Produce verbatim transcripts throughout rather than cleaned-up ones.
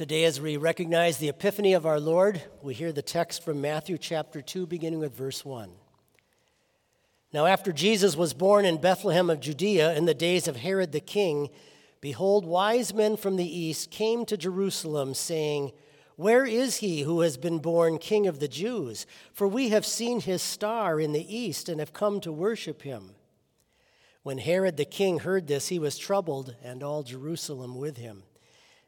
Today, as we recognize the epiphany of our Lord, we hear the text from Matthew chapter two, beginning with verse one. Now, after Jesus was born in Bethlehem of Judea in the days of Herod the king, behold, wise men from the east came to Jerusalem, saying, "Where is he who has been born King of the Jews? For we have seen his star in the east and have come to worship him." When Herod the king heard this, he was troubled, and all Jerusalem with him.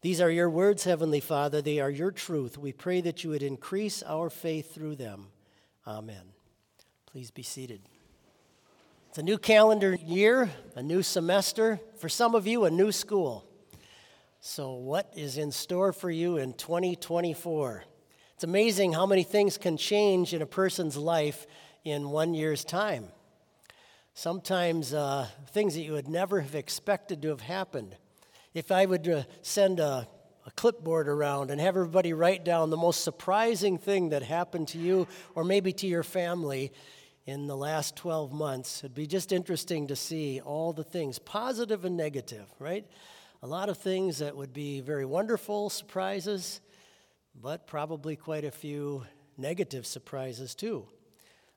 These are your words, Heavenly Father. They are your truth. We pray that you would increase our faith through them. Amen. Please be seated. It's a new calendar year, a new semester. For some of you, a new school. So what is in store for you in twenty twenty-four? It's amazing how many things can change in a person's life in one year's time. Sometimes uh, things that you would never have expected to have happened. If I would uh, send a, a clipboard around and have everybody write down the most surprising thing that happened to you or maybe to your family in the last twelve months, it'd be just interesting to see all the things, positive and negative, right? A lot of things that would be very wonderful surprises, but probably quite a few negative surprises too.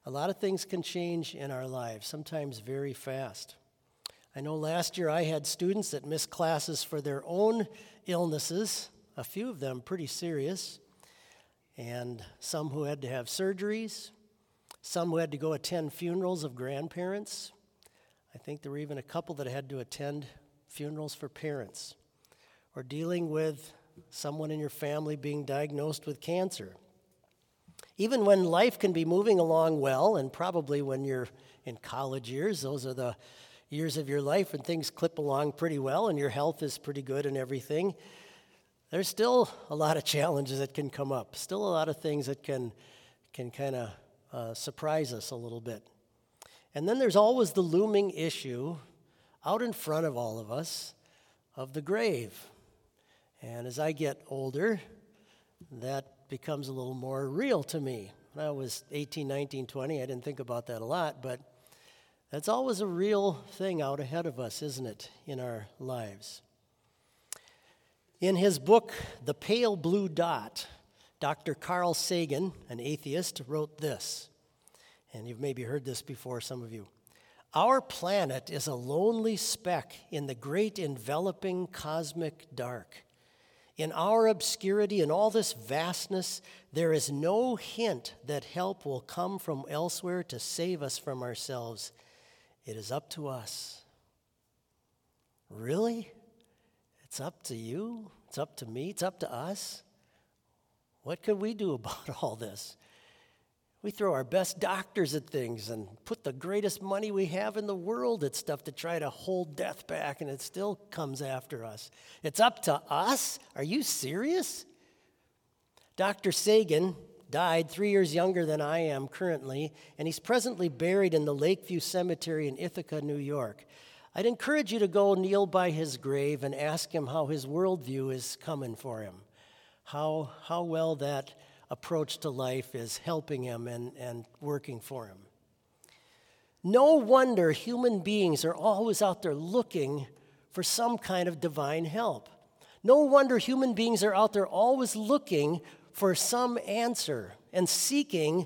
A lot of things can change in our lives, sometimes very fast. I know last year I had students that missed classes for their own illnesses, a few of them pretty serious, and some who had to have surgeries, some who had to go attend funerals of grandparents. I think there were even a couple that had to attend funerals for parents, or dealing with someone in your family being diagnosed with cancer. Even when life can be moving along well, and probably when you're in college years, those are the years of your life and things clip along pretty well and your health is pretty good and everything, there's still a lot of challenges that can come up, still a lot of things that can can kind of uh, surprise us a little bit. And then there's always the looming issue out in front of all of us of the grave. And as I get older, that becomes a little more real to me. When I was eighteen, nineteen, twenty, I didn't think about that a lot, but that's always a real thing out ahead of us, isn't it, in our lives? In his book, The Pale Blue Dot, Doctor Carl Sagan, an atheist, wrote this, and you've maybe heard this before, some of you. "Our planet is a lonely speck in the great enveloping cosmic dark. In our obscurity and all this vastness, there is no hint that help will come from elsewhere to save us from ourselves. It is up to us." Really? It's up to you? It's up to me? It's up to us? What could we do about all this? We throw our best doctors at things and put the greatest money we have in the world at stuff to try to hold death back, and it still comes after us. It's up to us? Are you serious? Doctor Sagan died three years younger than I am currently, and he's presently buried in the Lakeview Cemetery in Ithaca, New York. I'd encourage you to go kneel by his grave and ask him how his worldview is coming for him, how how well that approach to life is helping him and, and working for him. No wonder human beings are always out there looking for some kind of divine help. No wonder human beings are out there always looking for some answer and seeking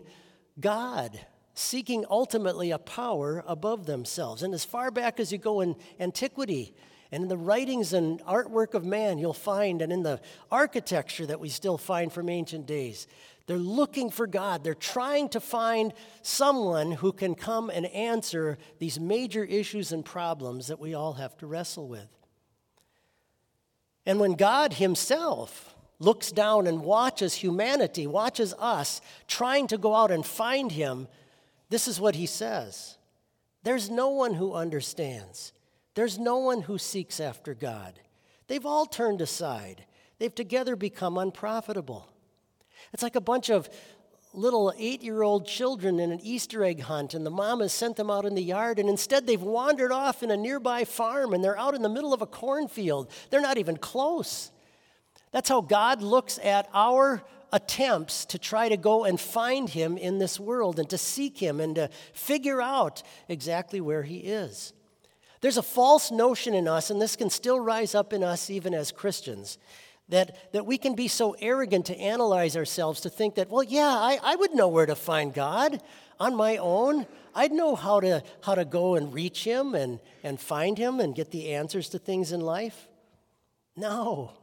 God, seeking ultimately a power above themselves. And as far back as you go in antiquity and in the writings and artwork of man, you'll find, and in the architecture that we still find from ancient days, they're looking for God. They're trying to find someone who can come and answer these major issues and problems that we all have to wrestle with. And when God himself looks down and watches humanity, watches us, trying to go out and find him, this is what he says. There's no one who understands. There's no one who seeks after God. They've all turned aside. They've together become unprofitable. It's like a bunch of little eight-year-old children in an Easter egg hunt, and the mom has sent them out in the yard, and instead they've wandered off in a nearby farm, and they're out in the middle of a cornfield. They're not even close. That's how God looks at our attempts to try to go and find him in this world and to seek him and to figure out exactly where he is. There's a false notion in us, and this can still rise up in us even as Christians, that, that we can be so arrogant to analyze ourselves to think that, well, yeah, I, I would know where to find God on my own. I'd know how to how to go and reach him and, and find him and get the answers to things in life. No.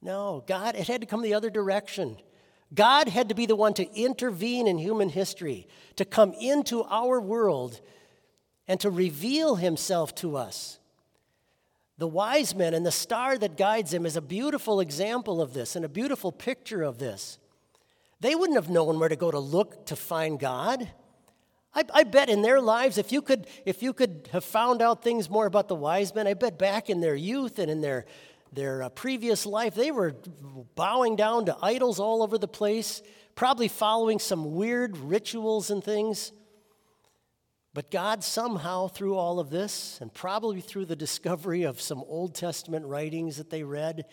No, God, it had to come the other direction. God had to be the one to intervene in human history, to come into our world and to reveal himself to us. The wise men and the star that guides them is a beautiful example of this and a beautiful picture of this. They wouldn't have known where to go to look to find God. I, I bet in their lives, if you could, if you could have found out things more about the wise men, I bet back in their youth and in their Their uh, previous life, they were bowing down to idols all over the place, probably following some weird rituals and things. But God somehow, through all of this, and probably through the discovery of some Old Testament writings that they read,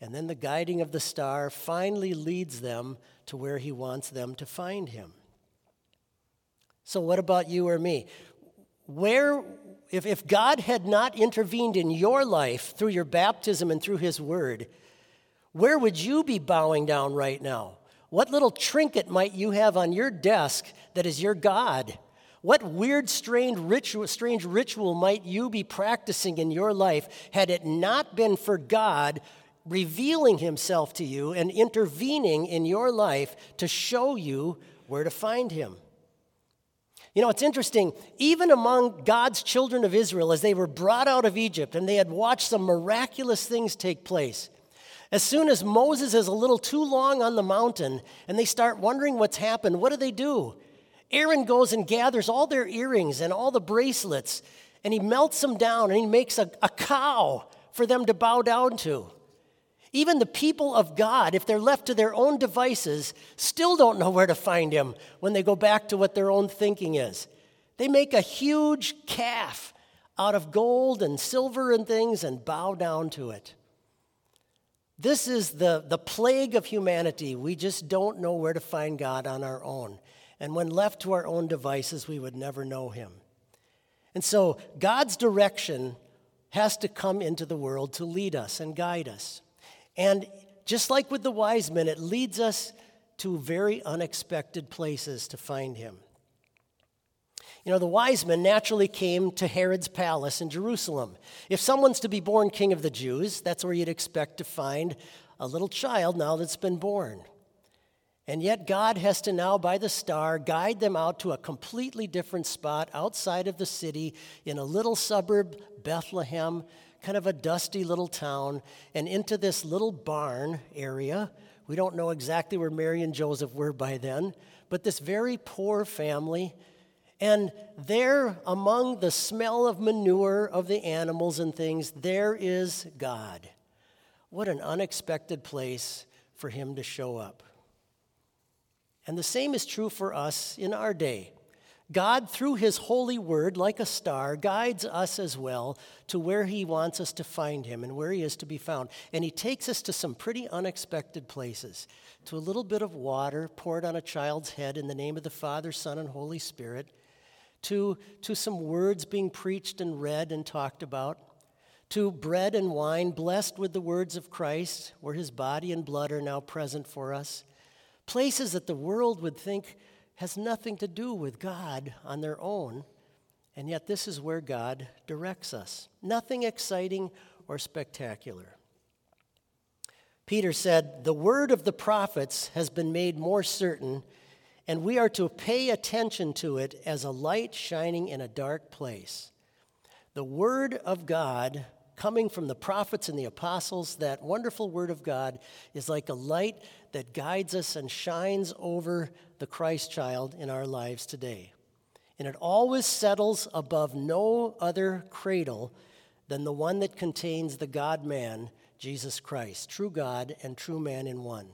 and then the guiding of the star, finally leads them to where he wants them to find him. So what about you or me? Where, if, if God had not intervened in your life through your baptism and through his word, where would you be bowing down right now? What little trinket might you have on your desk that is your God? What weird, strange ritual, strange ritual might you be practicing in your life had it not been for God revealing himself to you and intervening in your life to show you where to find him? You know, it's interesting, even among God's children of Israel, as they were brought out of Egypt and they had watched some miraculous things take place, as soon as Moses is a little too long on the mountain and they start wondering what's happened, what do they do? Aaron goes and gathers all their earrings and all the bracelets, and he melts them down and he makes a, a cow for them to bow down to. Even the people of God, if they're left to their own devices, still don't know where to find him when they go back to what their own thinking is. They make a huge calf out of gold and silver and things and bow down to it. This is the, the plague of humanity. We just don't know where to find God on our own. And when left to our own devices, we would never know him. And so God's direction has to come into the world to lead us and guide us. And just like with the wise men, it leads us to very unexpected places to find him. You know, the wise men naturally came to Herod's palace in Jerusalem. If someone's to be born king of the Jews, that's where you'd expect to find a little child now that's been born. And yet God has to now, by the star, guide them out to a completely different spot outside of the city in a little suburb, Bethlehem, kind of a dusty little town, and into this little barn area. We don't know exactly where Mary and Joseph were by then, but this very poor family. And there, among the smell of manure of the animals and things, there is God. What an unexpected place for him to show up. And the same is true for us in our day. God, through his holy word, like a star, guides us as well to where he wants us to find him and where he is to be found. And he takes us to some pretty unexpected places, to a little bit of water poured on a child's head in the name of the Father, Son, and Holy Spirit, to, to some words being preached and read and talked about, to bread and wine blessed with the words of Christ, where his body and blood are now present for us, places that the world would think has nothing to do with God on their own, and yet this is where God directs us. Nothing exciting or spectacular. Peter said, "The word of the prophets has been made more certain, and we are to pay attention to it as a light shining in a dark place." The word of God coming from the prophets and the apostles, that wonderful word of God is like a light that guides us and shines over the Christ child in our lives today. And it always settles above no other cradle than the one that contains the God-man, Jesus Christ, true God and true man in one.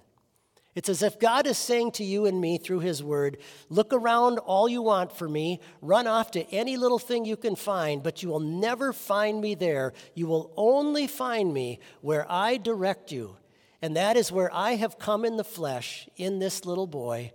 It's as if God is saying to you and me through his word, look around all you want for me, run off to any little thing you can find, but you will never find me there. You will only find me where I direct you. And that is where I have come in the flesh, in this little boy.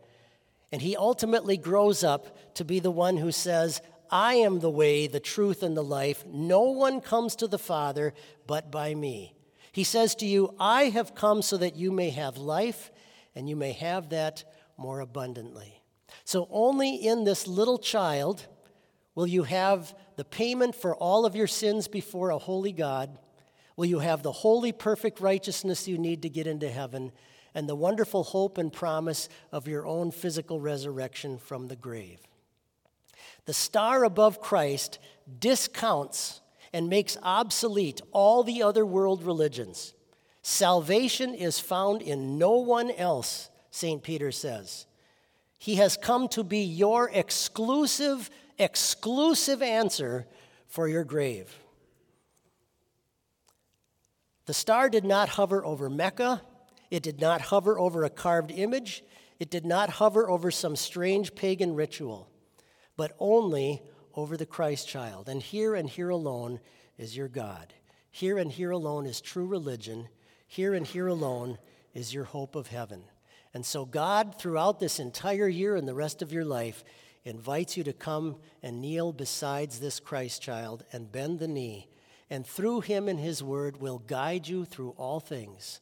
And he ultimately grows up to be the one who says, I am the way, the truth, and the life. No one comes to the Father but by me. He says to you, I have come so that you may have life, and you may have that more abundantly. So only in this little child will you have the payment for all of your sins before a holy God, will you have the holy, perfect righteousness you need to get into heaven, and the wonderful hope and promise of your own physical resurrection from the grave. The star above Christ discounts and makes obsolete all the other world religions. Salvation is found in no one else, Saint Peter says. He has come to be your exclusive, exclusive answer for your grave. The star did not hover over Mecca. It did not hover over a carved image. It did not hover over some strange pagan ritual, but only over the Christ child. And here and here alone is your God. Here and here alone is true religion. Here and here alone is your hope of heaven. And so God, throughout this entire year and the rest of your life, invites you to come and kneel beside this Christ child and bend the knee. And through him and his word will guide you through all things.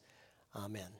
Amen.